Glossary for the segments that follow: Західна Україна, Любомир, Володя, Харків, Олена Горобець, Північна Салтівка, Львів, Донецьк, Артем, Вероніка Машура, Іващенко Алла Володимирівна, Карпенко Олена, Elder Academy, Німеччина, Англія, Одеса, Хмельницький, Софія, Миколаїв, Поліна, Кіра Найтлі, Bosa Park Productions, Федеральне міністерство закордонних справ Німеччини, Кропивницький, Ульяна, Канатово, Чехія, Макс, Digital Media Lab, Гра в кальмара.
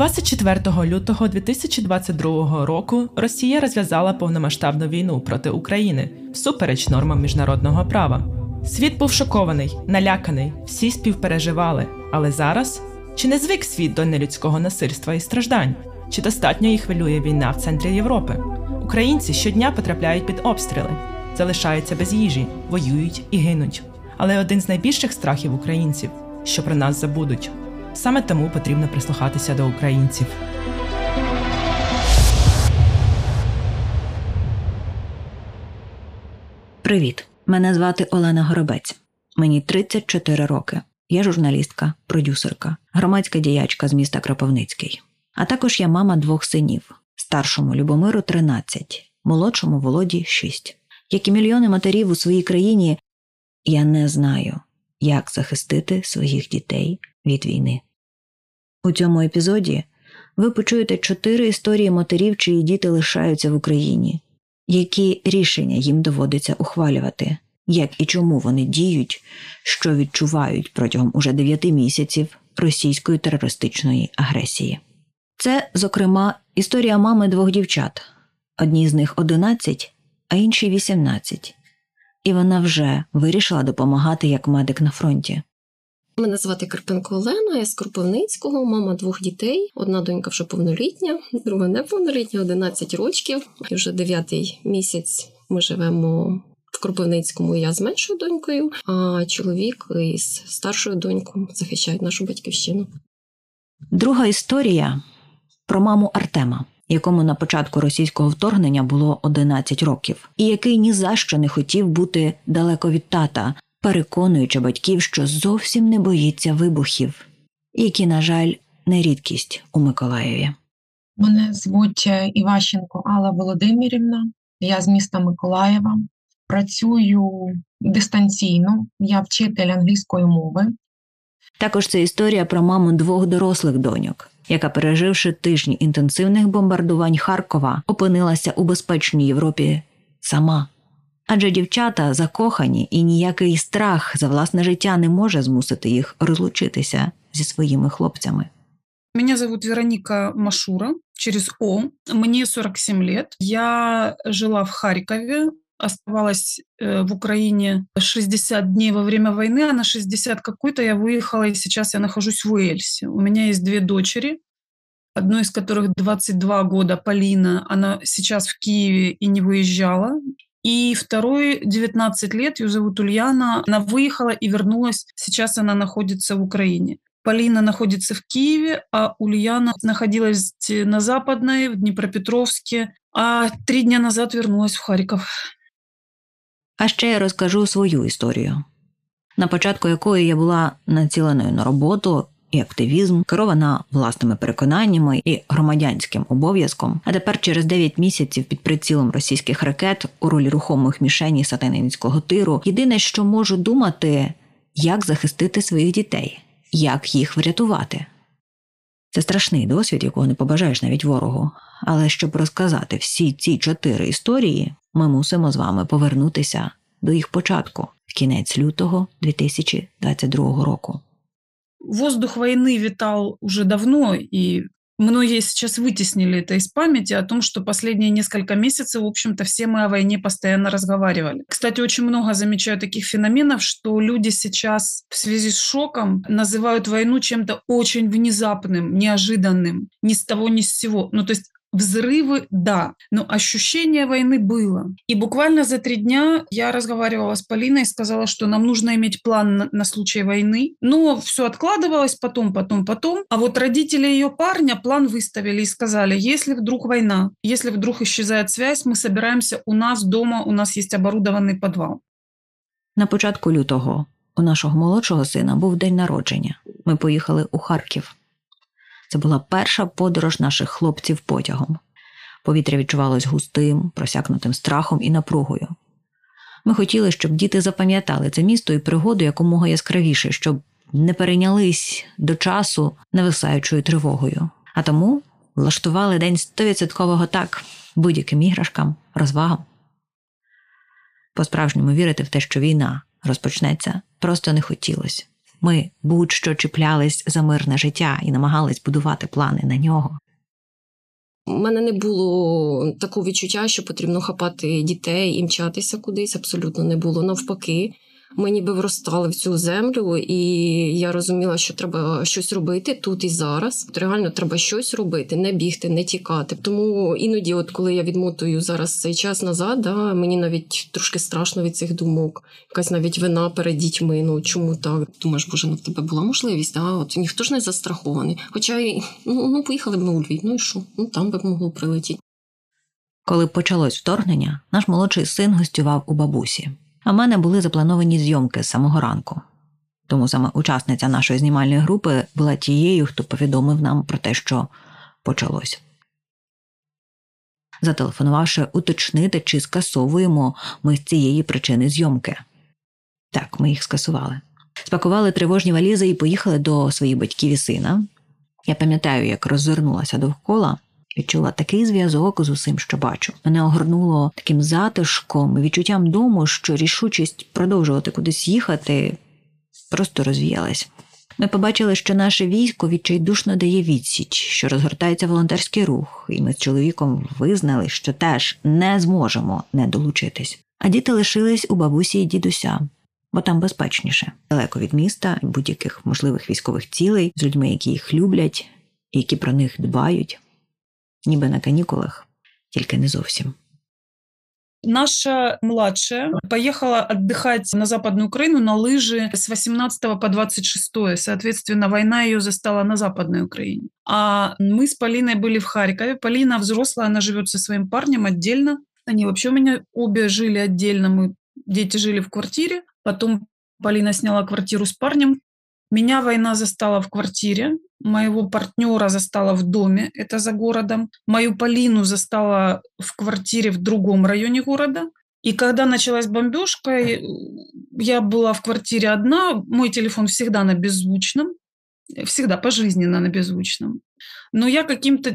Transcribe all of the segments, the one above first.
24 лютого 2022 року Росія розв'язала повномасштабну війну проти України всупереч нормам міжнародного права. Світ був шокований, наляканий, всі співпереживали. Але зараз? Чи не звик світ до нелюдського насильства і страждань? Чи достатньо їх хвилює війна в центрі Європи? Українці щодня потрапляють під обстріли, залишаються без їжі, воюють і гинуть. Але один з найбільших страхів українців – що про нас забудуть. Саме тому потрібно прислухатися до українців. Привіт! Мене звати Олена Горобець. Мені 34 роки. Я журналістка, продюсерка, громадська діячка з міста Кропивницький. А також я мама двох синів. Старшому Любомиру 13, молодшому Володі 6. Як і мільйони матерів у своїй країні, я не знаю, як захистити своїх дітей від війни. У цьому епізоді ви почуєте 4 історії матерів, чиї діти лишаються в Україні. Які рішення їм доводиться ухвалювати? Як і чому вони діють, що відчувають протягом уже 9 місяців російської терористичної агресії? Це, зокрема, історія мами двох дівчат. Одній з них 11, а іншій 18. І вона вже вирішила допомагати як медик на фронті. Мене звати Карпенко Олена, я з Кропивницького, мама двох дітей. Одна донька вже повнолітня, друга неповнолітня, 11 років. І вже 9-й місяць ми живемо в Кропивницькому, я з меншою донькою, а чоловік із старшою донькою захищають нашу батьківщину. Друга історія про маму Артема, якому на початку російського вторгнення було 11 років, і який ні за що не хотів бути далеко від тата, переконуючи батьків, що зовсім не боїться вибухів, які, на жаль, не рідкість у Миколаєві. Мене звуть Іващенко Алла Володимирівна, я з міста Миколаєва. Працюю дистанційно, я вчитель англійської мови. Також це історія про маму двох дорослих доньок, яка, переживши тижні інтенсивних бомбардувань Харкова, опинилася у безпечній Європі сама. Адже дівчата закохані, і ніякий страх за власне життя не може змусити їх розлучитися зі своїми хлопцями. Меня зовут Вероніка Машура, через О. Мені 47 лет. Я жила в Харкові. Оставалась в Украине 60 дней во время войны, а на 60 какой-то я выехала, и сейчас я нахожусь в Уельсе. У меня есть 2 дочери, одной из которых 22 года, Полина, она сейчас в Киеве и не выезжала. И второй, 19 лет, ее зовут Ульяна, она выехала и вернулась, сейчас она находится в Украине. Полина находится в Киеве, а Ульяна находилась на Западной, в Дніпропетровське, а 3 дня назад вернулась в Харьков. А ще я розкажу свою історію, на початку якої я була націленою на роботу і активізм, керована власними переконаннями і громадянським обов'язком, а тепер через 9 місяців під прицілом російських ракет у ролі рухомих мішеней сатанинського тиру, єдине, що можу думати, як захистити своїх дітей, як їх врятувати. Це страшний досвід, якого не побажаєш навіть ворогу, але щоб розказати всі ці 4 історії, ми мусимо з вами повернутися до їх початку, в кінець лютого 2022 року. Воздух войны витал уже давно, и многие сейчас вытеснили это из памяти о том, что последние несколько месяцев, в общем-то, все мы о войне постоянно разговаривали. Кстати, очень много замечаю таких феноменов, что люди сейчас в связи с шоком называют войну чем-то очень внезапным, неожиданным, ни с того, ни с сего. Ну, то есть взрывы, да, но ощущение войны было. И буквально за 3 дня я разговаривала с Полиной и сказала, что нам нужно иметь план на случай войны. Но все откладывалось потом. А вот родители ее парня план выставили и сказали, если вдруг война, если вдруг исчезает связь, мы собираемся у нас дома, у нас есть оборудованный подвал. На початку лютого у нашого молодшого сина був день народження. Ми поїхали у Харків. Це була перша подорож наших хлопців потягом. Повітря відчувалось густим, просякнутим страхом і напругою. Ми хотіли, щоб діти запам'ятали це місто і пригоду якомога яскравіше, щоб не перейнялись до часу нависаючою тривогою. А тому влаштували день 100% так, будь-яким іграшкам, розвагам. По-справжньому вірити в те, що війна розпочнеться, просто не хотілося. ми будь-що чіплялись за мирне життя і намагались будувати плани на нього. У мене не було такого відчуття, що потрібно хапати дітей і мчатися кудись, абсолютно не було. Навпаки, ми ніби вростали в цю землю, і я розуміла, що треба щось робити тут і зараз. Реально треба щось робити, не бігти, не тікати. Тому іноді, от коли я відмотую зараз цей час назад, мені навіть трошки страшно від цих думок. Якась навіть вина перед дітьми, ну чому так? Думаєш, боже, ну в тебе була можливість, от ніхто ж не застрахований. Хоча й поїхали б ми у Львів, ну і що? Ну там би могло прилетіти. Коли почалось вторгнення, наш молодший син гостював у бабусі. А в мене були заплановані зйомки з самого ранку. Тому саме учасниця нашої знімальної групи була тією, хто повідомив нам про те, що почалось. Зателефонувавши уточнити, чи скасовуємо ми з цієї причини зйомки. Так, ми їх скасували. Спакували тривожні валізи і поїхали до своїх батьків і сина. Я пам'ятаю, як роззирнулася довкола. Відчула такий зв'язок з усім, що бачу. Мене огорнуло таким затишком і відчуттям дому, що рішучість продовжувати кудись їхати просто розвіялась. Ми побачили, що наше військо відчайдушно дає відсіч, що розгортається волонтерський рух, і ми з чоловіком визнали, що теж не зможемо не долучитись. А діти лишились у бабусі і дідуся, бо там безпечніше. Далеко від міста, будь-яких можливих військових цілей, з людьми, які їх люблять, які про них дбають. Ніби на каникулах, тільки не зовсім. Наша младшая поехала отдыхать на Западную Украину на лыжи с 18 по 26. Соответственно, война ее застала на Западной Украине. А мы с Полиной были в Харькове. Полина взрослая, она живет со своим парнем отдельно. Они вообще у меня обе жили отдельно. Дети жили в квартире. Потом Полина сняла квартиру с парнем. Меня война застала в квартире, моего партнера застала в доме, это за городом, мою Полину застала в квартире в другом районе города. И когда началась бомбежка, я была в квартире одна, мой телефон всегда на беззвучном, всегда пожизненно на беззвучном. Но я каким-то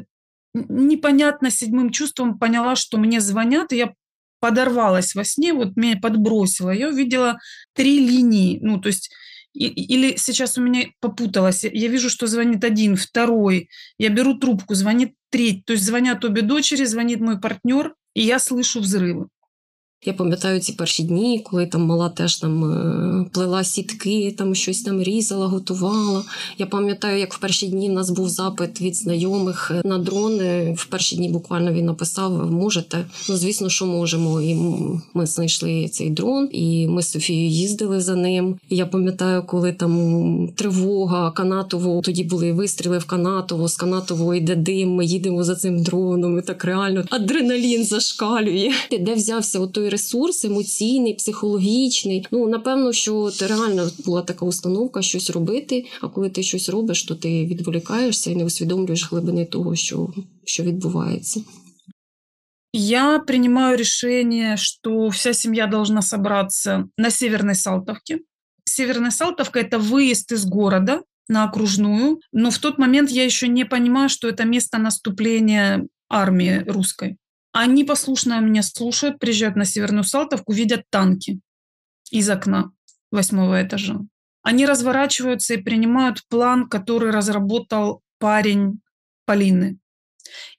непонятно седьмым чувством поняла, что мне звонят, и я подорвалась во сне, вот меня подбросило, я увидела 3 линии, ну то есть... Или сейчас у меня попуталось, я вижу, что звонит один, второй, я беру трубку, звонит третий, то есть звонят обе дочери, звонит мой партнер, и я слышу взрывы. Я пам'ятаю ці перші дні, коли там мала теж там плела сітки, там щось там різала, готувала. Я пам'ятаю, як в перші дні в нас був запит від знайомих на дрони. В перші дні буквально він написав: "Можете?" Ну, звісно, що можемо. І ми знайшли цей дрон, і ми з Софією їздили за ним. І я пам'ятаю, коли там тривога, Канатово, тоді були вистріли в Канатово, з Канатово йде дим, ми їдемо за цим дроном, і так реально адреналін зашкалює. Де взявся от той ресурс емоційний, психологічний. Ну, напевно, що реально була така установка щось робити, а коли ти щось робиш, то ти відволікаєшся і не усвідомлюєш глибини того, що відбувається. Я принимаю решение, что вся семья должна собраться на Северной Салтовке. Северная Салтовка – это выезд из города на окружную, но в тот момент я еще не понимаю, что это место наступления армии русской. Они послушно меня слушают, приезжают на Северную Салтовку, видят танки из окна 8-го этажа. Они разворачиваются и принимают план, который разработал парень Полины.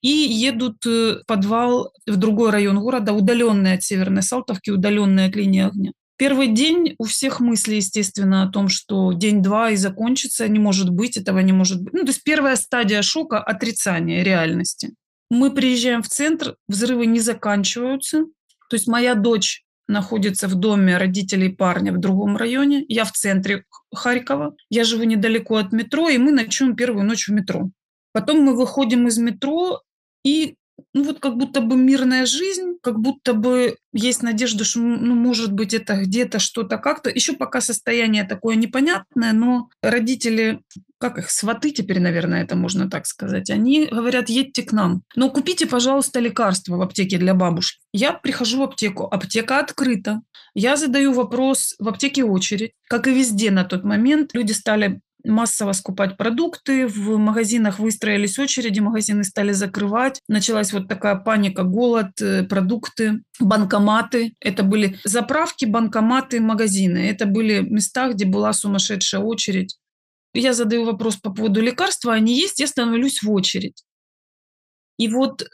И едут в подвал в другой район города, удаленный от Северной Салтовки, удаленный от линии огня. Первый день у всех мысли, естественно, о том, что день-два и закончится, не может быть, этого не может быть. Ну, то есть первая стадия шока – отрицание реальности. Мы приезжаем в центр, взрывы не заканчиваются. То есть моя дочь находится в доме родителей парня в другом районе. Я в центре Харькова. Я живу недалеко от метро, и мы ночуем первую ночь в метро. Потом мы выходим из метро, и вот как будто бы мирная жизнь, как будто бы есть надежда, что, может быть, это где-то что-то как-то. Еще пока состояние такое непонятное, но родители... Как их, сваты теперь, наверное, это можно так сказать. Они говорят: едьте к нам. Но купите, пожалуйста, лекарства в аптеке для бабушки. Я прихожу в аптеку. Аптека открыта. Я задаю вопрос, в аптеке очередь. Как и везде на тот момент, люди стали массово скупать продукты, в магазинах выстроились очереди, магазины стали закрывать, началась вот такая паника, голод, продукты, банкоматы. Это были заправки, банкоматы, магазины. Это были места, где была сумасшедшая очередь. Я задаю вопрос по поводу лекарства, они есть, я становлюсь в очередь. И вот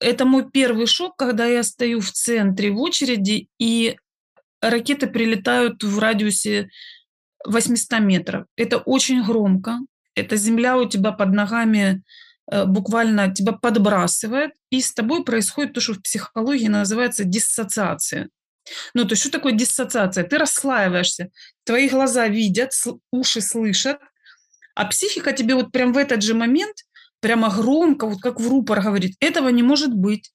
это мой первый шок, когда я стою в центре в очереди, и ракеты прилетают в радиусе 800 метров. Это очень громко. Эта земля у тебя под ногами буквально тебя подбрасывает, и с тобой происходит то, что в психологии называется диссоциация. Ну, то есть что такое диссоциация? Ты расслаиваешься, твои глаза видят, уши слышат, а психика тебе вот прям в этот же момент прямо громко, вот как в рупор говорит, этого не может быть,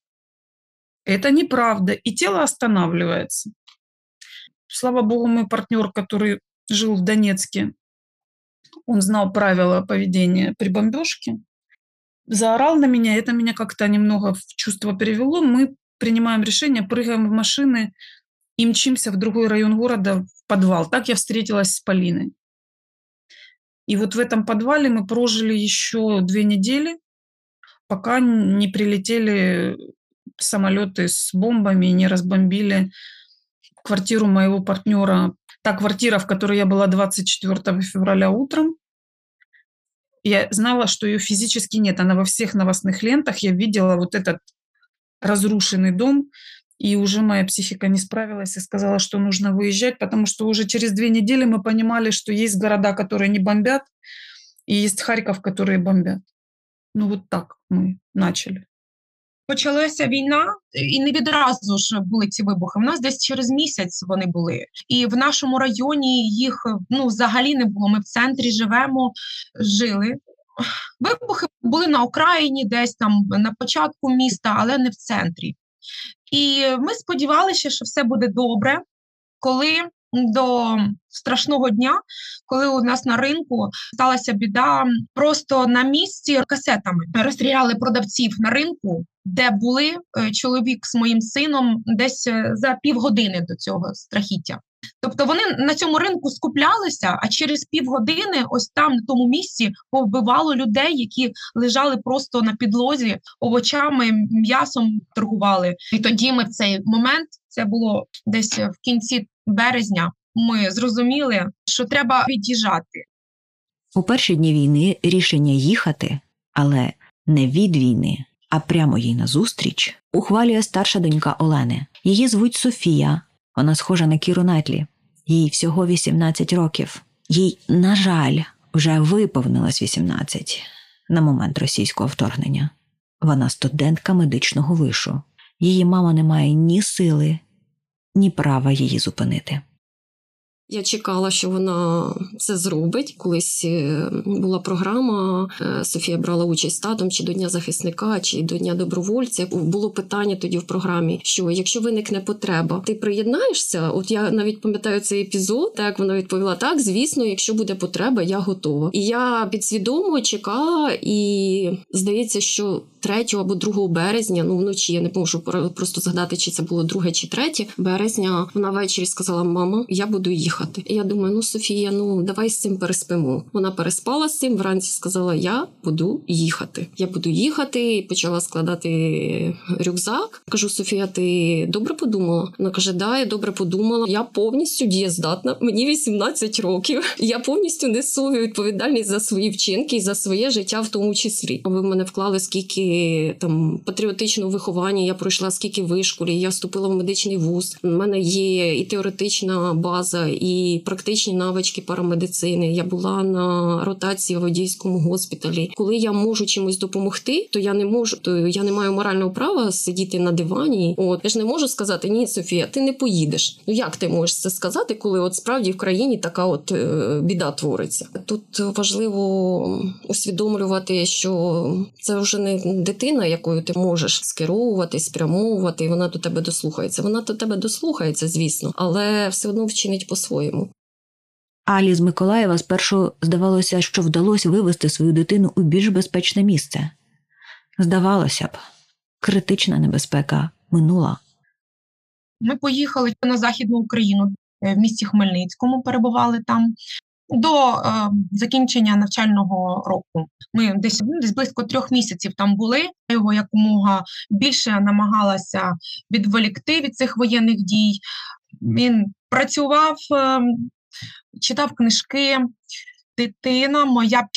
это неправда, и тело останавливается. Слава богу, мой партнер, который жил в Донецке, он знал правила поведения при бомбежке, заорал на меня, это меня как-то немного в чувство перевело, мы принимаем решение, прыгаем в машины и мчимся в другой район города, в подвал. Так я встретилась с Полиной. И вот в этом подвале мы прожили еще 2 недели, пока не прилетели самолеты с бомбами и не разбомбили квартиру моего партнера. Та квартира, в которой я была 24 февраля утром, я знала, что ее физически нет. Она во всех новостных лентах, я видела вот этот разрушенный дом, и уже моя психика не справилась и сказала, что нужно выезжать, потому что уже через 2 недели мы понимали, что есть города, которые не бомбят, и есть Харьков, которые бомбят. Ну вот так мы начали. Почалася війна, і не відразу ж були ці вибухи. В нас десь через місяць вони були. І в нашому районі їх взагалі не було. Ми в центрі жили. Вибухи були на окраїні, десь там на початку міста, але не в центрі. І ми сподівалися, що все буде добре, коли до страшного дня, коли у нас на ринку сталася біда, просто на місці касетами розстріляли продавців на ринку, де були чоловік з моїм сином десь за півгодини до цього страхіття. Тобто вони на цьому ринку скуплялися, а через півгодини ось там, на тому місці, повбивало людей, які лежали просто на підлозі, овочами, м'ясом торгували. І тоді ми в цей момент, це було десь в кінці березня, ми зрозуміли, що треба від'їжджати. У перші дні війни рішення їхати, але не від війни, а прямо їй назустріч, ухвалює старша донька Олени. Її звуть Софія. Вона схожа на Кіру Найтлі. Їй всього 18 років. Їй, на жаль, вже виповнилось 18 на момент російського вторгнення. Вона студентка медичного вишу. Її мама не має ні сили, ні права її зупинити. Я чекала, що вона це зробить. Колись була програма, Софія брала участь з татом, чи до Дня захисника, чи до Дня добровольця. Було питання тоді в програмі, що якщо виникне потреба, ти приєднаєшся? От я навіть пам'ятаю цей епізод, так вона відповіла, так, звісно, якщо буде потреба, я готова. І я підсвідомо чекала, і здається, що 3 або 2 березня, вночі, я не можу просто згадати, чи це було 2 чи 3 березня, вона ввечері сказала, мама, я буду їхати. І я думаю, Софія, давай з цим переспимо. Вона переспала з цим, вранці сказала, я буду їхати. Я буду їхати, і почала складати рюкзак. Кажу, Софія, ти добре подумала? Вона каже, да, я добре подумала. Я повністю дієздатна, мені 18 років. Я повністю несу відповідальність за свої вчинки і за своє життя в тому числі. Ви в мене вклали скільки патріотичного виховання, я пройшла скільки вишколі, я вступила в медичний вуз. У мене є і теоретична база, і практичні навички парамедицини. Я була на ротації в Одеському госпіталі. Коли я можу чимось допомогти, то я не маю морального права сидіти на дивані. Я ж не можу сказати, ні, Софія, ти не поїдеш. Як ти можеш це сказати, коли справді в країні така біда твориться? Тут важливо усвідомлювати, що це вже не дитина, якою ти можеш скеровувати, спрямовувати, і вона до тебе дослухається. Вона до тебе дослухається, звісно, але все одно вчинить по-своєму. Алі з Миколаєва спершу здавалося, що вдалося вивести свою дитину у більш безпечне місце. Здавалося б, критична небезпека минула. Ми поїхали на Західну Україну, в місті Хмельницькому перебували там. до закінчення навчального року. Ми десь близько 3 місяців там були. Я його якомога більше намагалася відволікти від цих воєнних дій. Він працював, читав книжки. Дитина моя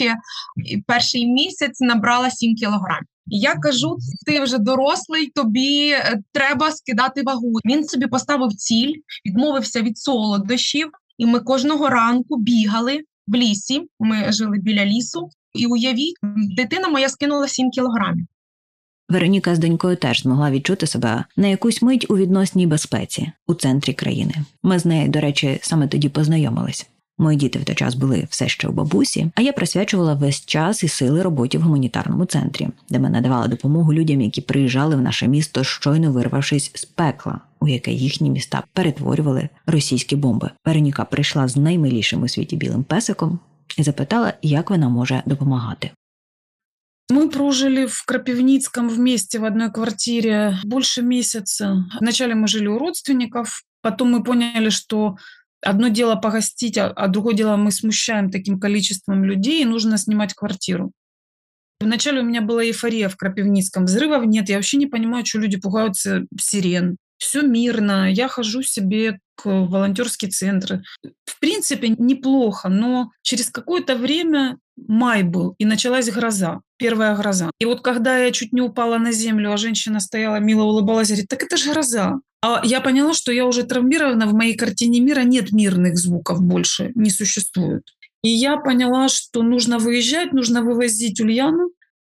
перший місяць набрала 7 кілограмів. Я кажу, ти вже дорослий, тобі треба скидати вагу. Він собі поставив ціль, відмовився від солодощів. І ми кожного ранку бігали в лісі, ми жили біля лісу. І уявіть, дитина моя скинула 7 кілограмів. Вероніка з донькою теж змогла відчути себе на якусь мить у відносній безпеці у центрі країни. Ми з нею, до речі, саме тоді познайомились. Мої діти в той час були все ще у бабусі, а я присвячувала весь час і сили роботі в гуманітарному центрі, де ми надавали допомогу людям, які приїжджали в наше місто, щойно вирвавшись з пекла, у яке їхні міста перетворювали російські бомби. Вероніка прийшла з наймилішим у світі білим песиком і запитала, як вона може допомагати. Мы прожили в Кропивницком вместе в одной квартире больше месяца. Вначале мы жили у родственников, потом мы поняли, что одно дело погостить, а другое дело мы смущаем таким количеством людей, и нужно снимать квартиру. Вначале у меня была эйфория в Кропивницком. Взрывов нет, я вообще не понимаю, что люди пугаются сирен. Все мирно, я хожу себе к волонтерские центры. В принципе, неплохо, но через какое-то время май был, и началась гроза, первая гроза. И вот когда я чуть не упала на землю, а женщина стояла, мило улыбалась, говорит, так это же гроза. А я поняла, что я уже травмирована, в моей картине мира нет мирных звуков больше, не существует. И я поняла, что нужно выезжать, нужно вывозить Ульяну.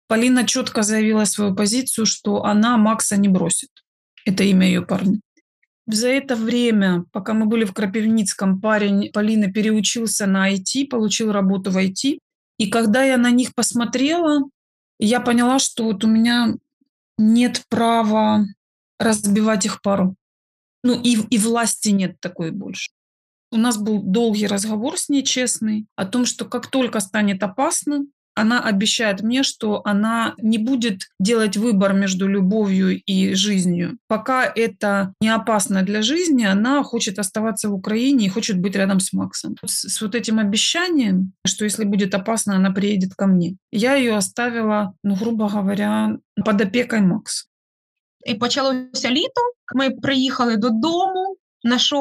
Полина четко заявила свою позицию, что она Макса не бросит. Это имя ее парня. За это время, пока мы были в Кропивницком, парень Полины переучился на IT, получил работу в IT. И когда я на них посмотрела, я поняла, что вот у меня нет права разбивать их пару. Ну и власти нет такой больше. У нас был долгий разговор с ней, честный, о том, что как только станет опасно, она обещает мне, что она не будет делать выбор между любовью и жизнью. Пока это не опасно для жизни, она хочет оставаться в Украине и хочет быть рядом с Максом. С вот этим обещанием, что если будет опасно, она приедет ко мне. Я ее оставила, грубо говоря, под опекой Макса. І почалося літо, ми приїхали додому, на що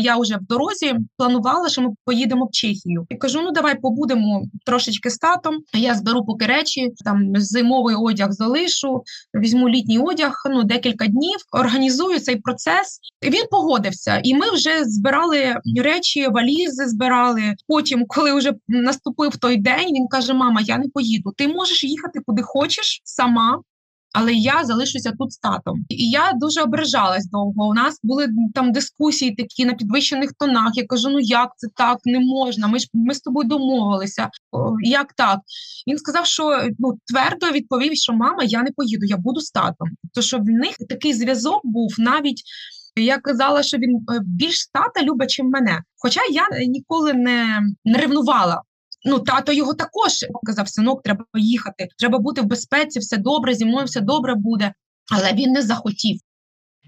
я вже в дорозі планувала, що ми поїдемо в Чехію. І кажу, давай побудемо трошечки з татом, я зберу поки речі, там зимовий одяг залишу, візьму літній одяг, декілька днів, організую цей процес. І він погодився, і ми вже збирали речі, валізи збирали. Потім, коли вже наступив той день, він каже, мама, я не поїду, ти можеш їхати куди хочеш сама. Але я залишуся тут з татом. І я дуже ображалась довго. У нас були там дискусії такі на підвищених тонах. Я кажу, як це так, не можна, ми з тобою домовилися, як так? Він сказав, що твердо відповів, що мама, я не поїду, я буду з татом. То що в них такий зв'язок був, навіть я казала, що він більш тата любить, чим мене. Хоча я ніколи не ревнувала. Тато його також казав, синок, треба їхати, треба бути в безпеці, все добре, зі мною все добре буде. Але він не захотів.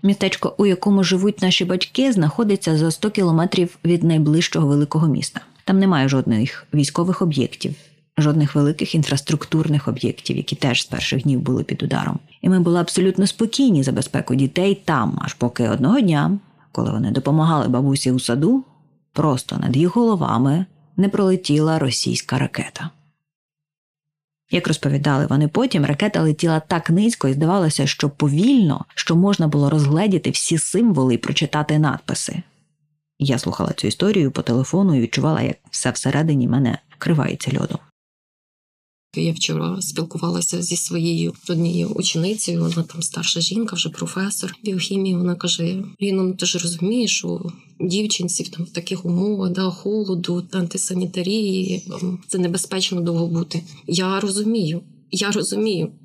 Містечко, у якому живуть наші батьки, знаходиться за 100 кілометрів від найближчого великого міста. Там немає жодних військових об'єктів, жодних великих інфраструктурних об'єктів, які теж з перших днів були під ударом. І ми були абсолютно спокійні за безпеку дітей там, аж поки одного дня, коли вони допомагали бабусі у саду, просто над їх головами не пролетіла російська ракета. Як розповідали вони потім, ракета летіла так низько і здавалося, що повільно, що можна було розгледіти всі символи і прочитати надписи. Я слухала цю історію по телефону і відчувала, як все всередині мене вкривається льодом. Я вчора спілкувалася зі своєю однією ученицею, вона там старша жінка, вже професор біохімії, вона каже, Ліно, ти ж розумієш, що дівчинців там в таких умовах, холоду, антисанітарії, це небезпечно довго бути. Я розумію.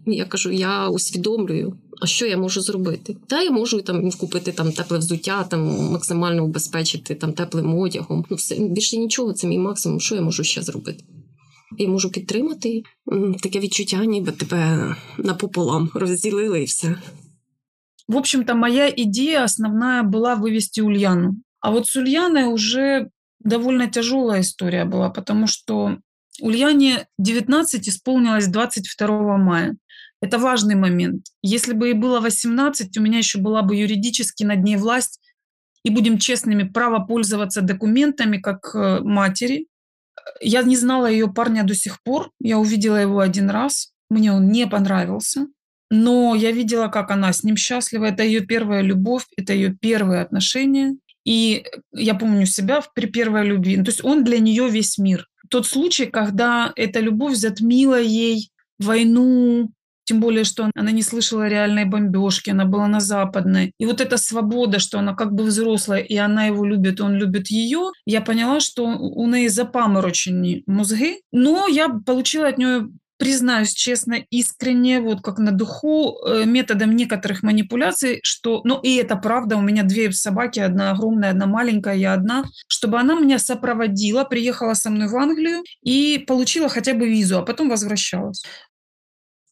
Я кажу, я усвідомлюю, а що я можу зробити? Я можу купити тепле взуття, максимально убезпечити теплим одягом. Все, більше нічого, це мій максимум, що я можу ще зробити? Я можу підтримати таке відчуття, ніби тебе напополам розділили і все. В общем-то, моя ідея основна була вивести Ульяну. А вот с Ульяной уже довольно тяжелая история была, потому что Ульяне 19 исполнилось 22 мая. Это важный момент. Если бы ей было 18, у меня еще была бы юридически над ней власть, и, будем честными, право пользоваться документами как матери. Я не знала ее парня до сих пор. Я увидела его один раз. Мне он не понравился. Но я видела, как она с ним счастлива. Это ее первая любовь, это ее первые отношения. И я помню себя при первой любви. То есть он для нее весь мир. Тот случай, когда эта любовь затмила ей войну, тем более, что она не слышала реальной бомбежки, она была на Западной. И вот эта свобода, что она как бы взрослая, и она его любит, он любит ее. Я поняла, что у нее запаморочені мозги. Но я получила от нее, признаюсь честно, искренне, вот как на духу, методом некоторых манипуляций, что, ну и это правда, у меня две собаки, одна огромная, одна маленькая, я одна, чтобы она меня сопроводила, приехала со мной в Англию и получила хотя бы визу, а потом возвращалась.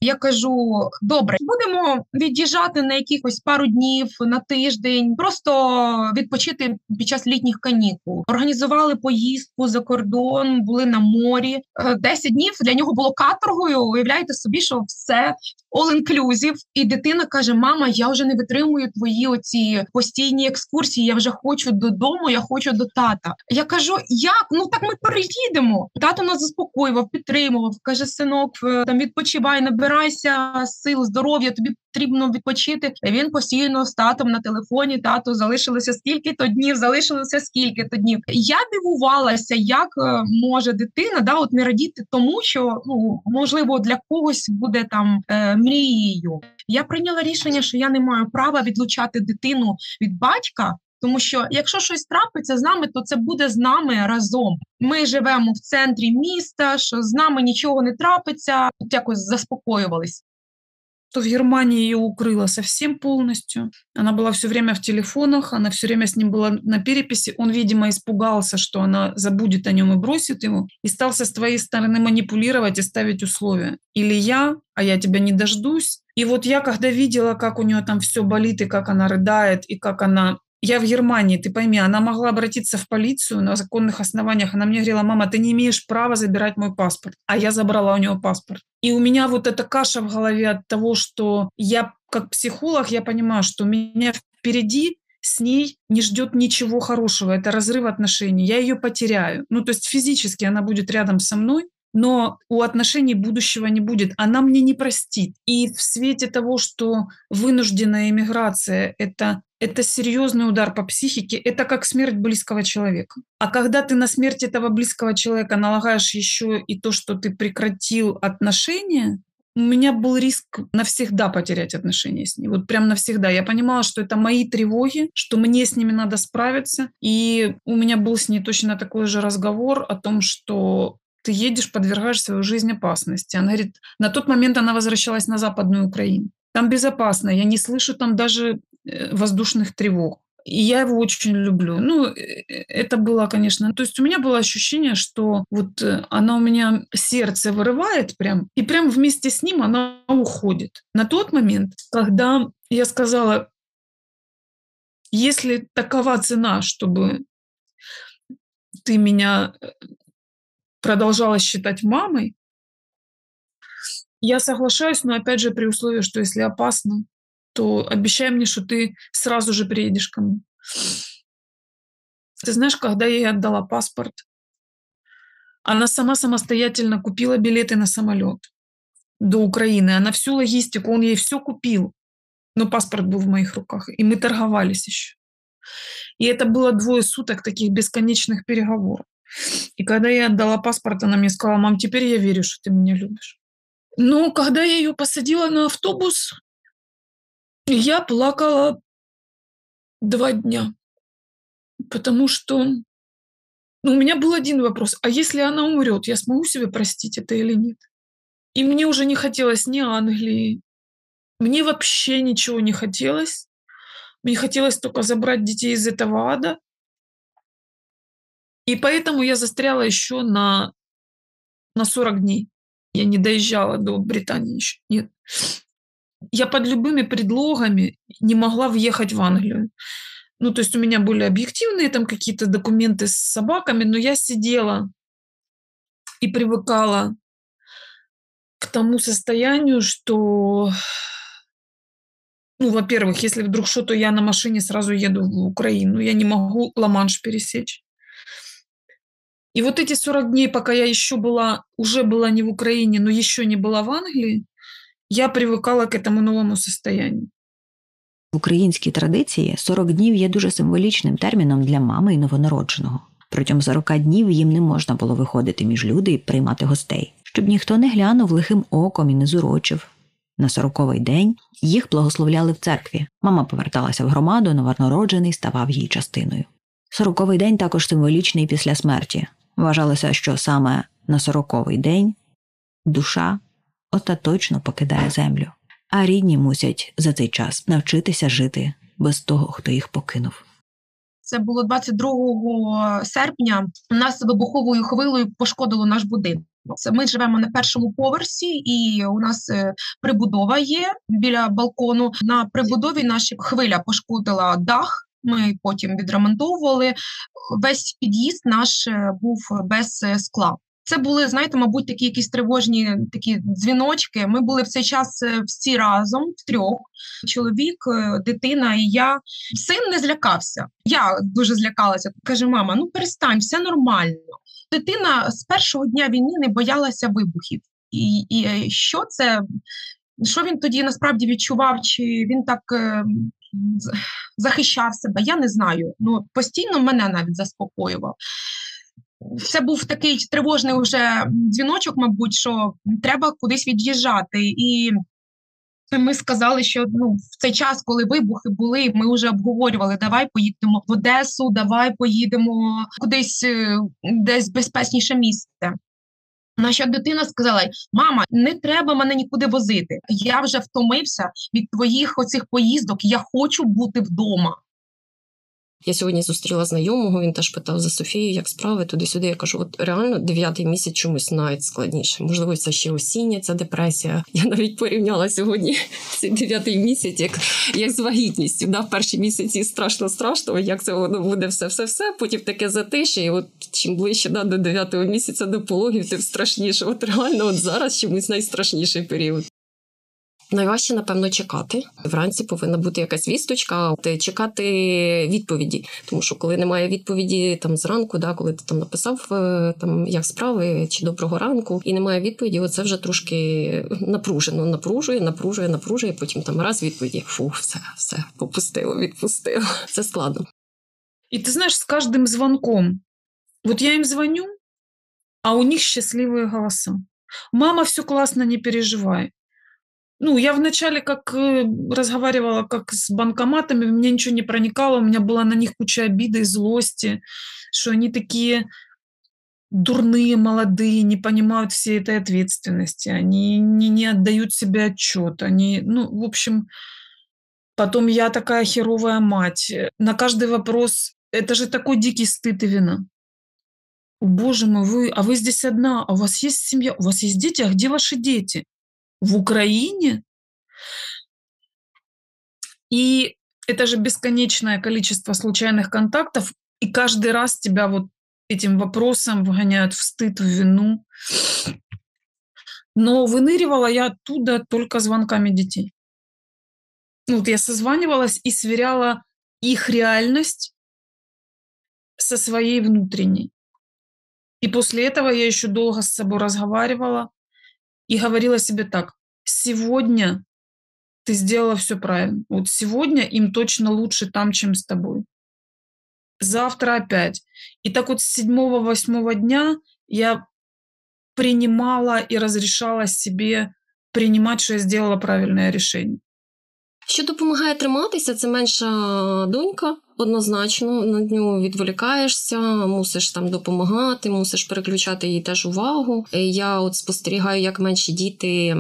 Я кажу, добре, будемо від'їжджати на якихось пару днів, на тиждень, просто відпочити під час літніх канікул. Організували поїздку за кордон, були на морі. 10 днів для нього було каторгою, уявляєте собі, що все all-inclusive. І дитина каже, мама, я вже не витримую твої оці постійні екскурсії, я вже хочу додому, я хочу до тата. Я кажу, як? Ну так ми переїдемо. Тато нас заспокоював, підтримував, каже, синок, там відпочивай, набирай сил, здоров'я, тобі потрібно відпочити. Він постійно з татом на телефоні, тату, залишилося стільки-то днів, залишилося стільки-то днів. Я дивувалася, як може дитина, да, от не радіти тому, що, ну, можливо, для когось буде там мрією. Я прийняла рішення, що я не маю права відлучати дитину від батька, тому що якщо щось трапиться з нами, то це буде з нами разом. Ми живемо в центрі міста, що з нами нічого не трапиться. Якось заспокоювались. То в Германии ее укрыло совсем полностью. Она была все время в телефонах, она все время с ним была на переписи. Он, видимо, испугался, что она забудет о нем и бросит его. И стал со своей стороны манипулировать и ставить условия. Или я, а я тебя не дождусь. И вот я, когда видела, как у нее там все болит, и как она рыдает, и как она... Я в Германии, ты пойми, она могла обратиться в полицию на законных основаниях. Она мне говорила, мама, ты не имеешь права забирать мой паспорт. А я забрала у нее паспорт. И у меня вот эта каша в голове от того, что я как психолог, я понимаю, что меня впереди с ней не ждет ничего хорошего. Это разрыв отношений. Я ее потеряю. Ну, то есть физически она будет рядом со мной, но у отношений будущего не будет. Она мне не простит. И в свете того, что вынужденная эмиграция – это серьезный удар по психике, это как смерть близкого человека. А когда ты на смерть этого близкого человека налагаешь еще и то, что ты прекратил отношения, у меня был риск навсегда потерять отношения с ней. Вот прям навсегда. Я понимала, что это мои тревоги, что мне с ними надо справиться. И у меня был с ней точно такой же разговор о том, что ты едешь, подвергаешь свою жизнь опасности. Она говорит, на тот момент она возвращалась на Западную Украину. Там безопасно, я не слышу там даже воздушных тревог. И я его очень люблю. Ну, это было, конечно... То есть у меня было ощущение, что вот она у меня сердце вырывает прям, и прям вместе с ним она уходит. На тот момент, когда я сказала, если такова цена, чтобы ты меня продолжала считать мамой, я соглашаюсь, но опять же при условии, что если опасно, то обещай мне, что ты сразу же приедешь ко мне. Ты знаешь, когда я ей отдала паспорт, она сама самостоятельно купила билеты на самолет до Украины. Она всю логистику, он ей все купил, но паспорт был в моих руках, и мы торговались еще. И это было 2 суток таких бесконечных переговоров. И когда я отдала паспорт, она мне сказала, мам, теперь я верю, что ты меня любишь. Но когда я ее посадила на автобус, я плакала 2 дня, потому что у меня был один вопрос, а если она умрет, я смогу себе простить это или нет? И мне уже не хотелось ни Англии, мне вообще ничего не хотелось, мне хотелось только забрать детей из этого ада, и поэтому я застряла еще на 40 дней. Я не доезжала до Британии еще, нет. Я под любыми предлогами не могла въехать в Англию. Ну, то есть у меня были объективные там какие-то документы с собаками, но я сидела и привыкала к тому состоянию, что, ну, во-первых, если вдруг что-то, я на машине сразу еду в Украину, я не могу Ла-Манш пересечь. И вот эти 40 дней, пока я еще была, уже была не в Украине, но еще не была в Англии, я привыкала к этому новому состоянию. В українській традиції 40 днів є дуже символічним терміном для мами і новонародженого. Протягом 40 днів їм не можна було виходити між люди і приймати гостей, щоб ніхто не глянув лихим оком і не зурочив. На 40-й день їх благословляли в церкві. Мама поверталася в громаду, новонароджений ставав її частиною. 40-й день також символічний після смерті. Вважалося, що саме на 40-й день душа остаточно покидає землю. А рідні мусять за цей час навчитися жити без того, хто їх покинув. Це було 22 серпня. Нас вибуховою хвилою пошкодило наш будинок. Ми живемо на першому поверсі, і у нас прибудова є біля балкону. На прибудові наша хвиля пошкодила дах. Ми потім відремонтовували. Весь під'їзд наш був без скла. Це були, знаєте, мабуть, такі якісь тривожні такі дзвіночки. Ми були в цей час всі разом, втрьох. Чоловік, дитина і я. Син не злякався. Я дуже злякалася. Каже, мама, ну перестань, все нормально. Дитина з першого дня війни не боялася вибухів. І що це? Що він тоді насправді відчував? Чи він так захищав себе? Я не знаю. Ну, постійно мене навіть заспокоював. Це був такий тривожний уже дзвіночок, мабуть, що треба кудись від'їжджати. І ми сказали, що в цей час, коли вибухи були, ми вже обговорювали, давай поїдемо в Одесу, давай поїдемо кудись, десь безпечніше місце. На що дитина сказала, мама, не треба мене нікуди возити, я вже втомився від твоїх оцих поїздок, я хочу бути вдома. Я сьогодні зустріла знайомого, він теж питав за Софію, як справи, туди-сюди. Я кажу, от реально 9-й місяць чомусь навіть складніше. Можливо, це ще осіння, ця депресія. Я навіть порівняла сьогодні цей 9-й місяць як з вагітністю. Да? В перші місяці страшно, як це воно буде, все. Потім таке затише, і от чим ближче до 9-го місяця, до пологів, тим страшніше. От реально от зараз чомусь найстрашніший період. Найважче, напевно, чекати. Вранці повинна бути якась вісточка, чекати відповіді. Тому що коли немає відповіді там зранку, да, коли ти там написав, там як справи, чи доброго ранку, і немає відповіді, оце вже трошки напружено. Напружує, потім там раз відповіді. Фух, все, попустило, відпустило. Це складно. І ти знаєш, з кожним дзвінком. От я їм дзвоню, а у них щасливі голоси. Мама, все класно, не переживай. Ну, я вначале как разговаривала как с банкоматами, мне ничего не проникало, у меня была на них куча обиды и злости, что они такие дурные, молодые, не понимают всей этой ответственности, они не отдают себе отчет, они, ну, в общем, потом я такая херовая мать. На каждый вопрос, это же такой дикий стыд и вина. Боже мой, вы здесь одна, а у вас есть семья, у вас есть дети, а где ваши дети? В Украине? И это же бесконечное количество случайных контактов, и каждый раз тебя вот этим вопросом вгоняют в стыд, в вину. Но выныривала я оттуда только звонками детей. Вот я созванивалась и сверяла их реальность со своей внутренней. И после этого я еще долго с собой разговаривала, и говорила себе так, сегодня ты сделала все правильно. Вот сегодня им точно лучше там, чем с тобой. Завтра опять. И так вот с 7-8 дня я принимала и разрешала себе принимать, что я сделала правильное решение. Що допомагає триматися, це менша донька, однозначно, на нього відволікаєшся, мусиш там допомагати, мусиш переключати їй теж увагу. Я от спостерігаю, як менші діти,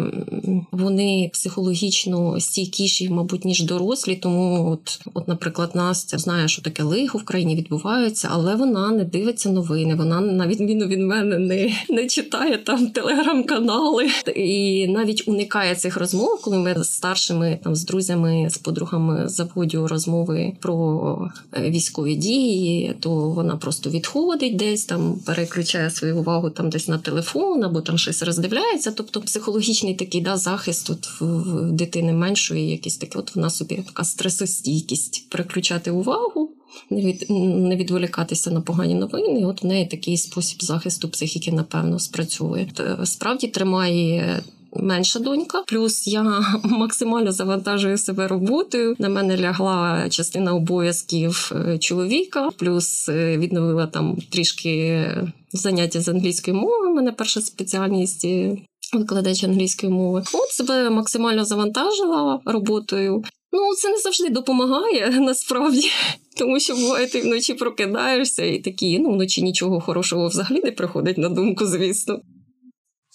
вони психологічно стійкіші, мабуть, ніж дорослі, тому от наприклад, Настя знає, що таке лихо в країні відбувається, але вона не дивиться новини, вона, на відміну від мене, не читає там телеграм-канали і навіть уникає цих розмов, коли ми з старшими, там, з друзями, з подругами заводимо розмови про військові дії, то вона просто відходить десь, там переключає свою увагу там десь на телефон або там щось роздивляється. Тобто психологічний такий захист тут в дитини меншої, якийсь такий, от вона собі така стресостійкість, переключати увагу, не відволікатися на погані новини. От в неї такий спосіб захисту психіки, напевно, спрацьовує. Справді тримає менша донька. Плюс я максимально завантажую себе роботою. На мене лягла частина обов'язків чоловіка. Плюс відновила там трішки заняття з англійської мови. У мене перша спеціальність – викладач англійської мови. От себе максимально завантажила роботою. Ну, це не завжди допомагає, насправді. Тому що буває, ти вночі прокидаєшся і такі, вночі нічого хорошого взагалі не приходить на думку, звісно.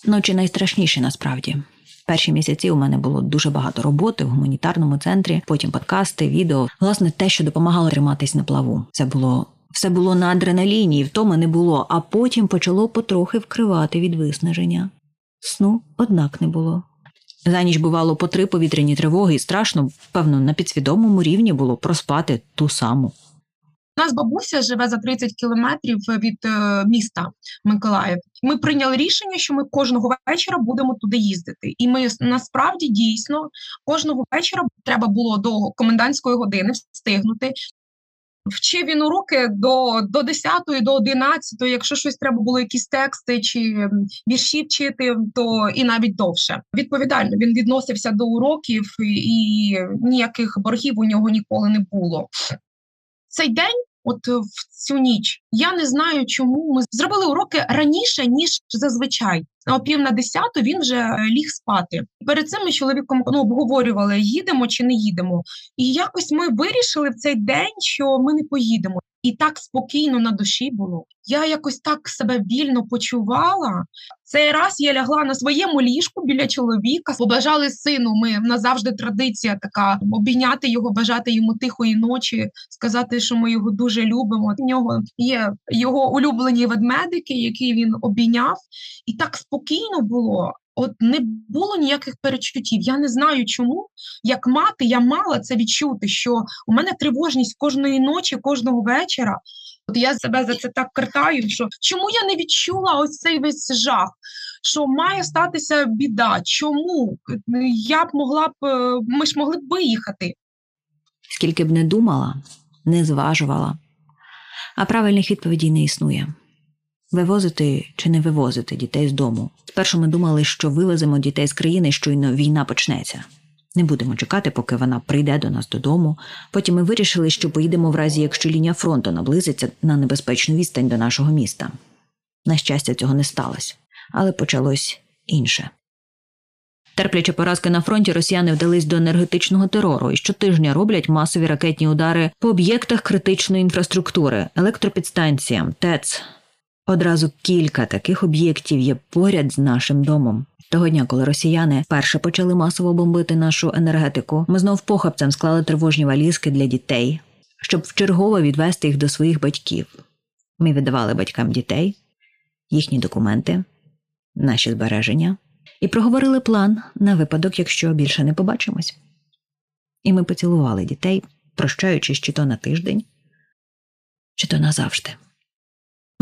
Ночі найстрашніші, насправді. Перші місяці у мене було дуже багато роботи в гуманітарному центрі, потім подкасти, відео. Власне, те, що допомагало триматись на плаву. Все було на адреналіні, і втоми не було, а потім почало потрохи вкривати від виснаження. Сну, однак, не було. За ніч бувало по 3 повітряні тривоги, і страшно, певно, на підсвідомому рівні було проспати ту саму. У нас бабуся живе за 30 кілометрів від міста Миколаїв. Ми прийняли рішення, що ми кожного вечора будемо туди їздити. І ми насправді дійсно кожного вечора треба було до комендантської години встигнути. Вчив він уроки до 10-ї, до 11-ї, якщо щось треба було, якісь тексти чи вірші вчити, то і навіть довше. Відповідально, він відносився до уроків і ніяких боргів у нього ніколи не було. Цей день, от в цю ніч, я не знаю, чому ми зробили уроки раніше, ніж зазвичай. О 9:30 він вже ліг спати. Перед цим ми з чоловіком обговорювали, їдемо чи не їдемо. І якось ми вирішили в цей день, що ми не поїдемо. І так спокійно на душі було. Я якось так себе вільно почувала. Цей раз я лягла на своєму ліжку біля чоловіка. Побажали сину, в нас завжди традиція така, обійняти його, бажати йому тихої ночі, сказати, що ми його дуже любимо. У нього є його улюблені ведмедики, які він обійняв. І так спокійно було. От не було ніяких перечуттів. Я не знаю чому. Як мати, я мала це відчути, що у мене тривожність кожної ночі, кожного вечора. От я себе за це так картаю, що чому я не відчула ось цей весь жах, що має статися біда, чому? Ми ж могли б виїхати. Скільки б не думала, не зважувала. А правильних відповідей не існує. Вивозити чи не вивозити дітей з дому. Спершу ми думали, що вивеземо дітей з країни, щойно війна почнеться. Не будемо чекати, поки вона прийде до нас додому. Потім ми вирішили, що поїдемо в разі, якщо лінія фронту наблизиться на небезпечну відстань до нашого міста. На щастя, цього не сталося. Але почалось інше. Терплячи поразки на фронті, росіяни вдались до енергетичного терору і щотижня роблять масові ракетні удари по об'єктах критичної інфраструктури, електропідстанціям, ТЕЦ. Одразу кілька таких об'єктів є поряд з нашим домом. Того дня, коли росіяни перше почали масово бомбити нашу енергетику, ми знов похапцем склали тривожні валізки для дітей, щоб вчергово відвести їх до своїх батьків. Ми віддавали батькам дітей, їхні документи, наші збереження і проговорили план на випадок, якщо більше не побачимось. І ми поцілували дітей, прощаючись чи то на тиждень, чи то назавжди.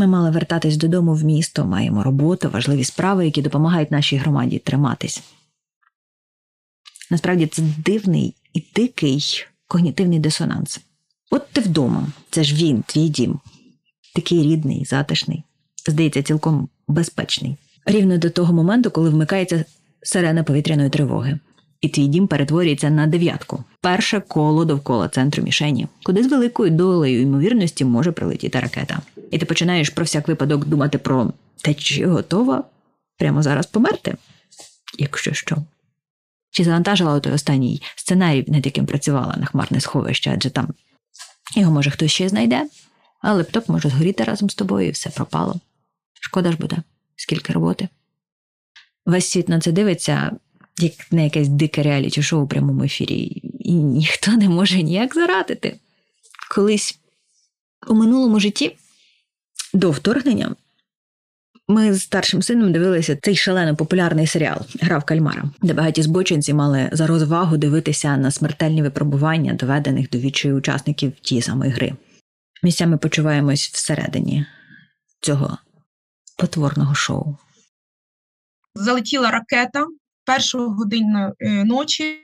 Ми мали вертатись додому в місто, маємо роботу, важливі справи, які допомагають нашій громаді триматись. Насправді це дивний і дикий когнітивний дисонанс. От ти вдома, це ж він, твій дім. Такий рідний, затишний, здається, цілком безпечний. Рівно до того моменту, коли вмикається сирена повітряної тривоги. І твій дім перетворюється на 9. Перше коло довкола центру мішені, куди з великою долею ймовірності може прилетіти ракета. І ти починаєш про всяк випадок думати про «Та чи готова прямо зараз померти? Якщо що». Чи завантажила той останній сценарій, над яким працювала на хмарне сховище, адже там його, може, хтось ще знайде, а лептоп може згоріти разом з тобою, і все пропало. Шкода ж буде, скільки роботи. Весь світ на це дивиться, як на якесь дике реаліті-шоу у прямому ефірі, і ніхто не може ніяк зарадити. Колись у минулому житті, до вторгнення, Ми з старшим сином дивилися цей шалено популярний серіал «Гра в кальмара», де багаті збочинці мали за розвагу дивитися на смертельні випробування, доведених до відчаю учасників тієї самої гри. Місцями почуваємось всередині цього потворного шоу. Залетіла ракета першої години ночі,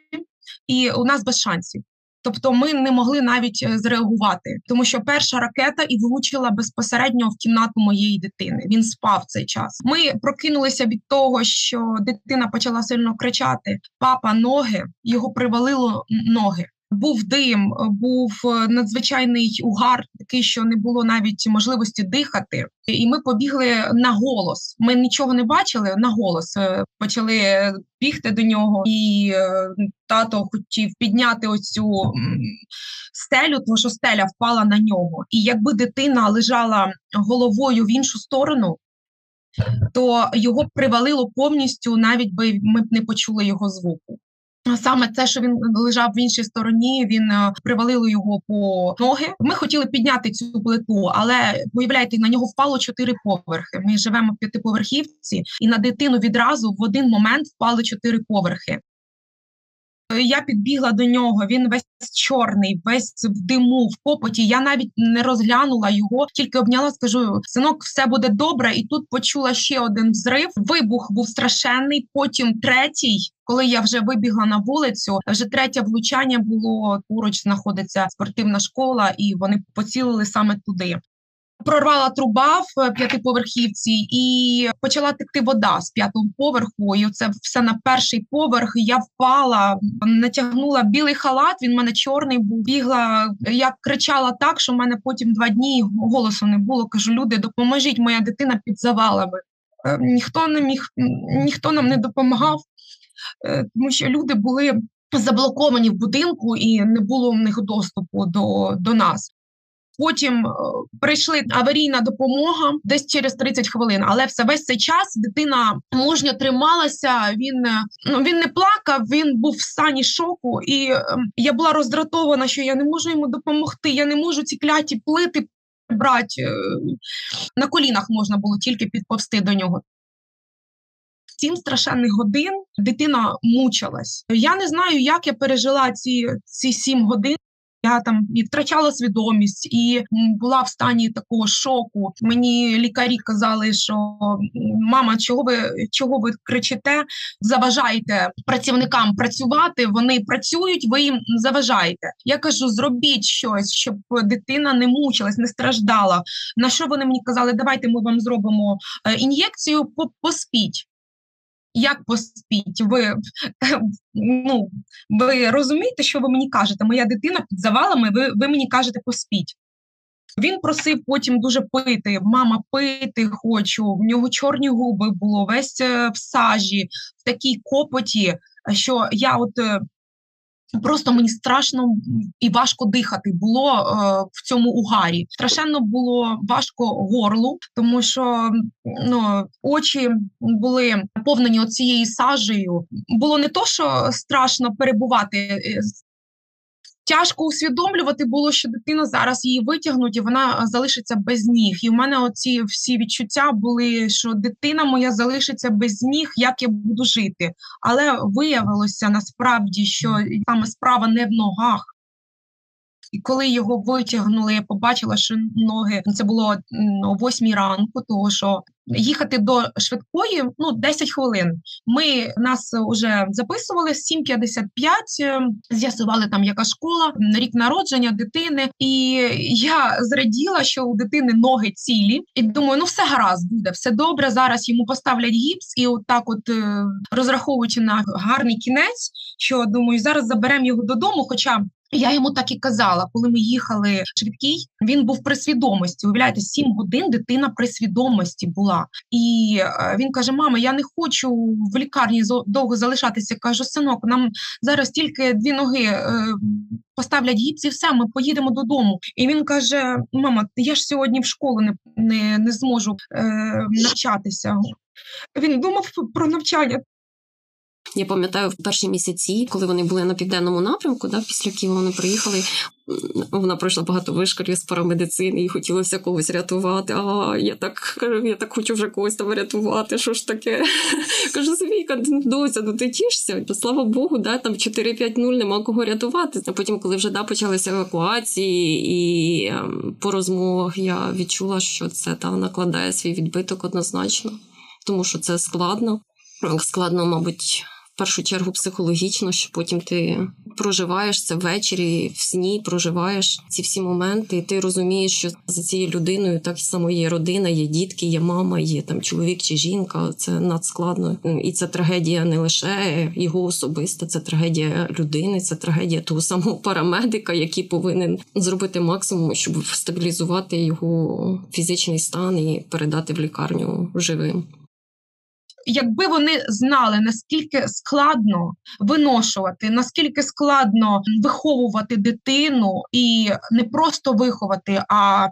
і у нас без шансів. Тобто ми не могли навіть зреагувати, тому що перша ракета і влучила безпосередньо в кімнату моєї дитини. Він спав в цей час. Ми прокинулися від того, що дитина почала сильно кричати «Папа, ноги!», його привалило ноги. Був дим, був надзвичайний угар, такий, що не було навіть можливості дихати. І ми побігли на голос. Ми нічого не бачили, на голос почали бігти до нього. І тато хотів підняти оцю стелю, тому що стеля впала на нього. І якби дитина лежала головою в іншу сторону, то його привалило повністю, навіть би ми не почули його звуку. Саме те, що він лежав в іншій стороні, він привалило його по ноги. Ми хотіли підняти цю плиту, але, уявляєте, на нього впало 4 поверхи. Ми живемо в 5-поверхівці, і на дитину відразу в один момент впали 4 поверхи. Я підбігла до нього, він весь чорний, весь в диму, в попоті. Я навіть не розглянула його, тільки обняла, скажу, синок, все буде добре. І тут почула ще один взрив. Вибух був страшенний, потім 3-й. Коли я вже вибігла на вулицю, вже 3-тє влучання було, поруч знаходиться спортивна школа, і вони поцілили саме туди. Прорвала труба в 5-поверхівці і почала текти вода з 5-го поверху, і це все на 1-й поверх, я впала, натягнула білий халат, він в мене чорний був, бігла, я кричала так, що в мене потім 2 дні голосу не було, кажу, люди, допоможіть, моя дитина під завалами. Ніхто не міг, ніхто нам не допомагав, тому що люди були заблоковані в будинку і не було в них доступу до нас. Потім прийшла аварійна допомога десь через 30 хвилин, але весь цей час дитина мужньо трималася, він не плакав, він був в стані шоку, і я була роздратована, що я не можу йому допомогти, я не можу ці кляті плити брати. На колінах можна було тільки підповзти до нього. 7 страшенних годин дитина мучилась. Я не знаю, як я пережила ці 7 годин. Я там і втрачала свідомість, і була в стані такого шоку. Мені лікарі казали, що «Мама, чого ви кричите? Заважаєте працівникам працювати, вони працюють, ви їм заважаєте». Я кажу, зробіть щось, щоб дитина не мучилась, не страждала. На що вони мені казали, давайте ми вам зробимо ін'єкцію, поспіть. Як поспіть? Ви розумієте, що ви мені кажете? Моя дитина під завалами, ви мені кажете поспіть. Він просив потім дуже пити. Мама, пити хочу. В нього чорні губи було, весь в сажі, в такій копоті, що я просто мені страшно і важко дихати було в цьому угарі. Страшенно було важко горлу, тому що очі були наповнені оцією сажею. Було не то, що страшно перебувати. Тяжко усвідомлювати було, що дитина зараз її витягнуть, і вона залишиться без ніг. І в мене оці всі відчуття були, що дитина моя залишиться без ніг, як я буду жити. Але виявилося насправді, що саме справа не в ногах. І коли його витягнули, я побачила, що ноги, це було о 8:00 ранку, тому що їхати до швидкої, 10 хвилин. Нас вже записували, 7:55, з'ясували там, яка школа, рік народження дитини. І я зраділа, що у дитини ноги цілі. І думаю, все гаразд буде, все добре, зараз йому поставлять гіпс. І отак розраховуючи на гарний кінець, що, думаю, зараз заберемо його додому, хоча... Я йому так і казала, коли ми їхали швидкий, він був при свідомості. Уявляєте, 7 годин дитина при свідомості була. І він каже, мама, я не хочу в лікарні довго залишатися. Кажу, синок, нам зараз тільки 2 ноги поставлять гіпс і все, ми поїдемо додому. І він каже, мама, я ж сьогодні в школу не зможу навчатися. Він думав про навчання. Я пам'ятаю, в перші місяці, коли вони були на південному напрямку, після Києва вони приїхали, вона пройшла багато вишколів з парамедицини і хотілося когось рятувати. Я так хочу вже когось там рятувати, що ж таке? Кажу, Софійка, доця, ти тішся? Слава Богу, там 4-5-0, нема кого рятувати. А потім, коли вже почалися евакуації і по розмовах я відчула, що це накладає свій відбиток однозначно, тому що це складно. Складно, мабуть, в першу чергу психологічно, що потім ти проживаєш це ввечері, в сні, проживаєш ці всі моменти, і ти розумієш, що за цією людиною так само є родина, є дітки, є мама, є там чоловік чи жінка. Це надскладно. І це трагедія не лише його особиста, це трагедія людини, це трагедія того самого парамедика, який повинен зробити максимум, щоб стабілізувати його фізичний стан і передати в лікарню живим. Якби вони знали, наскільки складно виношувати, наскільки складно виховувати дитину і не просто виховати, а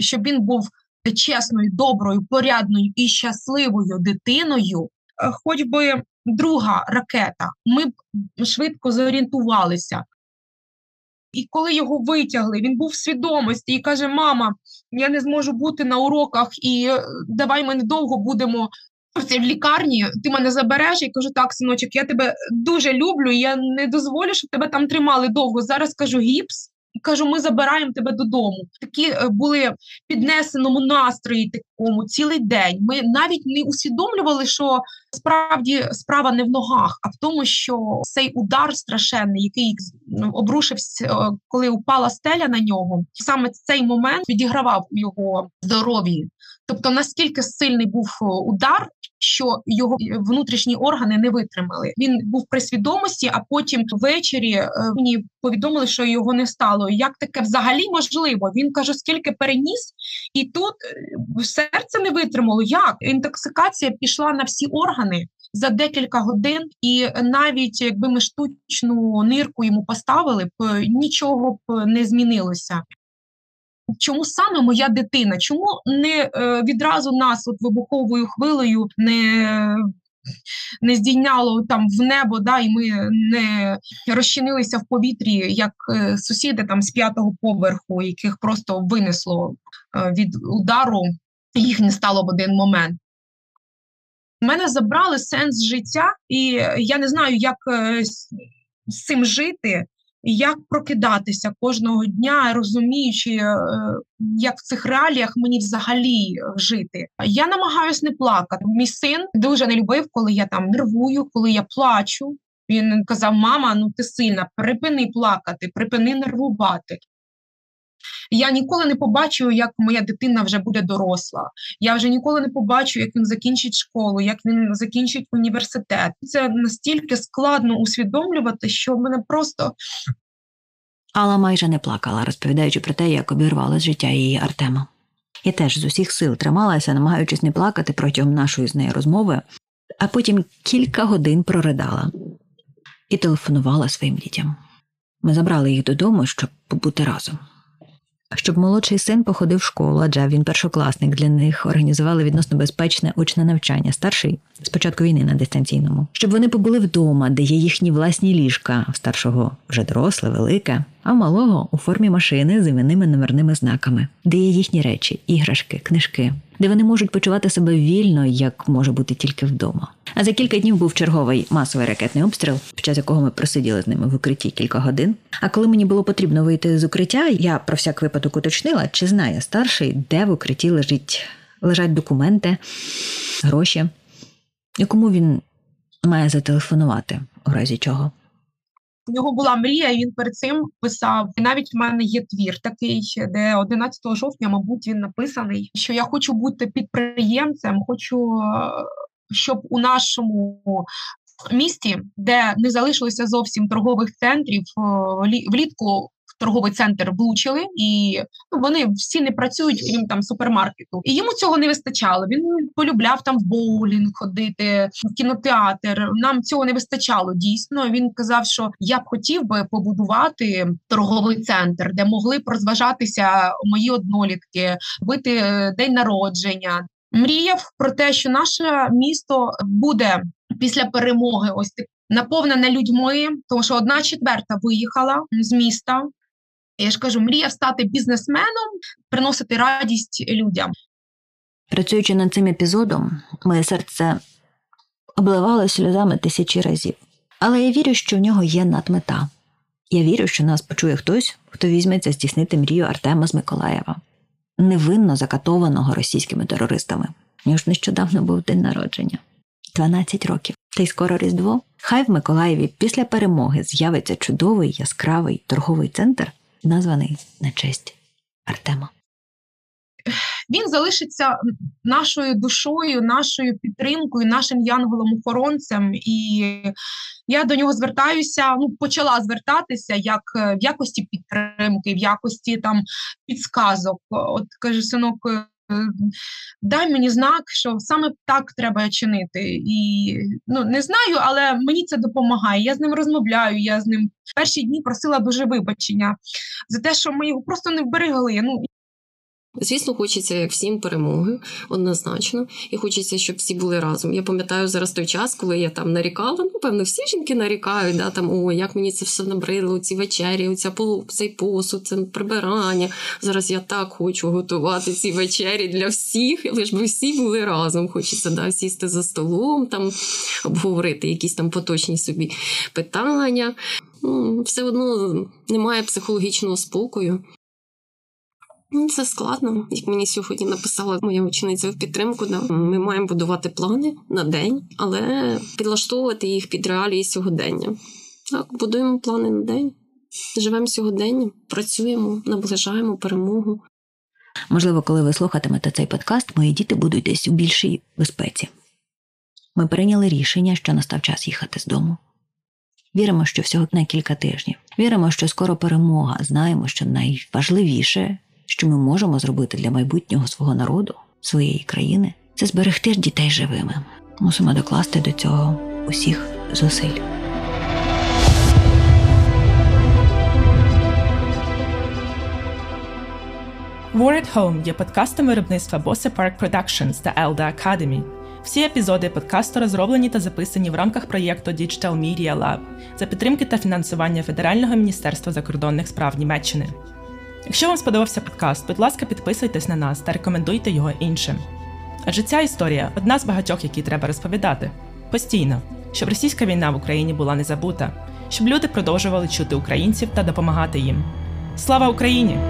щоб він був чесною, доброю, порядною і щасливою дитиною, хоч би друга ракета, ми б швидко зорієнтувалися. І коли його витягли, він був в свідомості і каже, мама, я не зможу бути на уроках і давай ми недовго будемо в лікарні, ти мене забереш. Я кажу, так, синочок, я тебе дуже люблю, я не дозволю, щоб тебе там тримали довго. Зараз, кажу, гіпс, кажу, ми забираємо тебе додому. Такі були піднесеному настрої такому цілий день. Ми навіть не усвідомлювали, що справді справа не в ногах, а в тому, що цей удар страшенний, який обрушився, коли упала стеля на нього, саме цей момент відігравав його здоров'ї. Тобто, наскільки сильний був удар, що його внутрішні органи не витримали. Він був при свідомості, а потім ввечері мені повідомили, що його не стало. Як таке взагалі можливо? Він, каже, скільки переніс, і тут серце не витримало. Як? Інтоксикація пішла на всі органи за декілька годин, і навіть якби ми штучну нирку йому поставили, нічого б не змінилося. Чому саме моя дитина? Чому не відразу нас вибуховою хвилею не здійняло там в небо, і ми не розчинилися в повітрі, як сусіди там з 5-го поверху, яких просто винесло від удару, їх не стало в один момент. Мене забрали сенс життя, і я не знаю, як з цим жити. Як прокидатися кожного дня, розуміючи, як в цих реаліях мені взагалі жити. Я намагаюся не плакати. Мій син дуже не любив, коли я там нервую, коли я плачу. Він казав, мама, ти сильна, припини плакати, припини нервувати. Я ніколи не побачу, як моя дитина вже буде доросла. Я вже ніколи не побачу, як він закінчить школу, як він закінчить університет. Це настільки складно усвідомлювати, що мене просто... Алла майже не плакала, розповідаючи про те, як обірвалося життя її Артема. Я теж з усіх сил трималася, намагаючись не плакати протягом нашої з нею розмови, а потім кілька годин проридала і телефонувала своїм дітям. Ми забрали їх додому, щоб побути разом. Щоб молодший син походив в школу, адже він першокласник, для них організували відносно безпечне очне навчання, старший з початку війни на дистанційному. Щоб вони побули вдома, де є їхні власні ліжка, в старшого вже доросле, велике, а в малого у формі машини з іменними номерними знаками, де є їхні речі, іграшки, книжки, де вони можуть почувати себе вільно, як може бути тільки вдома. А за кілька днів був черговий масовий ракетний обстріл, під час якого ми просиділи з ними в укритті кілька годин. А коли мені було потрібно вийти з укриття, я про всяк випадок уточнила, чи знає старший, де в укритті лежать документи, гроші, якому він має зателефонувати, у разі чого. У нього була мрія, і він перед цим писав. Навіть в мене є твір такий, де 11 жовтня, мабуть, він написаний, що я хочу бути підприємцем, хочу, щоб у нашому місті, де не залишилося зовсім торгових центрів, влітку в торговий центр влучили, і вони всі не працюють, крім там супермаркету. І йому цього не вистачало. Він полюбляв там в боулінг ходити, в кінотеатр. Нам цього не вистачало, дійсно. Він казав, що я б хотів би побудувати торговий центр, де могли б розважатися мої однолітки, бити день народження. Мріяв про те, що наше місто буде після перемоги ось наповнене людьми, тому що 1/4 виїхала з міста. Я ж кажу, мріяв стати бізнесменом, приносити радість людям. Працюючи над цим епізодом, моє серце обливалося сльозами тисячі разів. Але я вірю, що в нього є надмета. Я вірю, що нас почує хтось, хто візьметься здійснити мрію Артема з Миколаєва, невинно закатованого російськими терористами. У нього ж нещодавно був день народження. 12 років. Та й скоро Різдво. Хай в Миколаєві після перемоги з'явиться чудовий, яскравий торговий центр, названий на честь Артема. Він залишиться нашою душою, нашою підтримкою, нашим янголом-охоронцем. І я до нього звертаюся, почала звертатися як в якості підтримки, в якості підсказок. От кажу, синок, дай мені знак, що саме так треба чинити. І не знаю, але мені це допомагає. Я з ним розмовляю, я з ним перші дні просила дуже вибачення за те, що ми його просто не вберегли. Звісно, хочеться як всім перемоги, однозначно, і хочеться, щоб всі були разом. Я пам'ятаю зараз той час, коли я нарікала, певно, всі жінки нарікають, як мені це все набридло, ці вечері, цей посуд, це прибирання. Зараз я так хочу готувати ці вечері для всіх, лиш би всі були разом. Хочеться сісти за столом, обговорити якісь поточні собі питання. Все одно немає психологічного спокою. Це складно. Як мені сьогодні написала моя учениця в підтримку, ми маємо будувати плани на день, але підлаштовувати їх під реалії сьогодення. Так, будуємо плани на день, живемо сьогодення, працюємо, наближаємо перемогу. Можливо, коли ви слухатимете цей подкаст, мої діти будуть десь у більшій безпеці. Ми прийняли рішення, що настав час їхати з дому. Віримо, що всього на кілька тижнів. Віримо, що скоро перемога. Знаємо, що найважливіше – що ми можемо зробити для майбутнього свого народу, своєї країни, це зберегти дітей живими. Мусимо докласти до цього усіх зусиль. War at Home є подкастом виробництва Bosa Park Productions та Elder Academy. Всі епізоди подкасту розроблені та записані в рамках проєкту Digital Media Lab за підтримки та фінансування Федерального міністерства закордонних справ Німеччини. Якщо вам сподобався подкаст, будь ласка, підписуйтесь на нас та рекомендуйте його іншим. Адже ця історія – одна з багатьох, які треба розповідати. Постійно. Щоб російська війна в Україні була не забута. Щоб люди продовжували чути українців та допомагати їм. Слава Україні!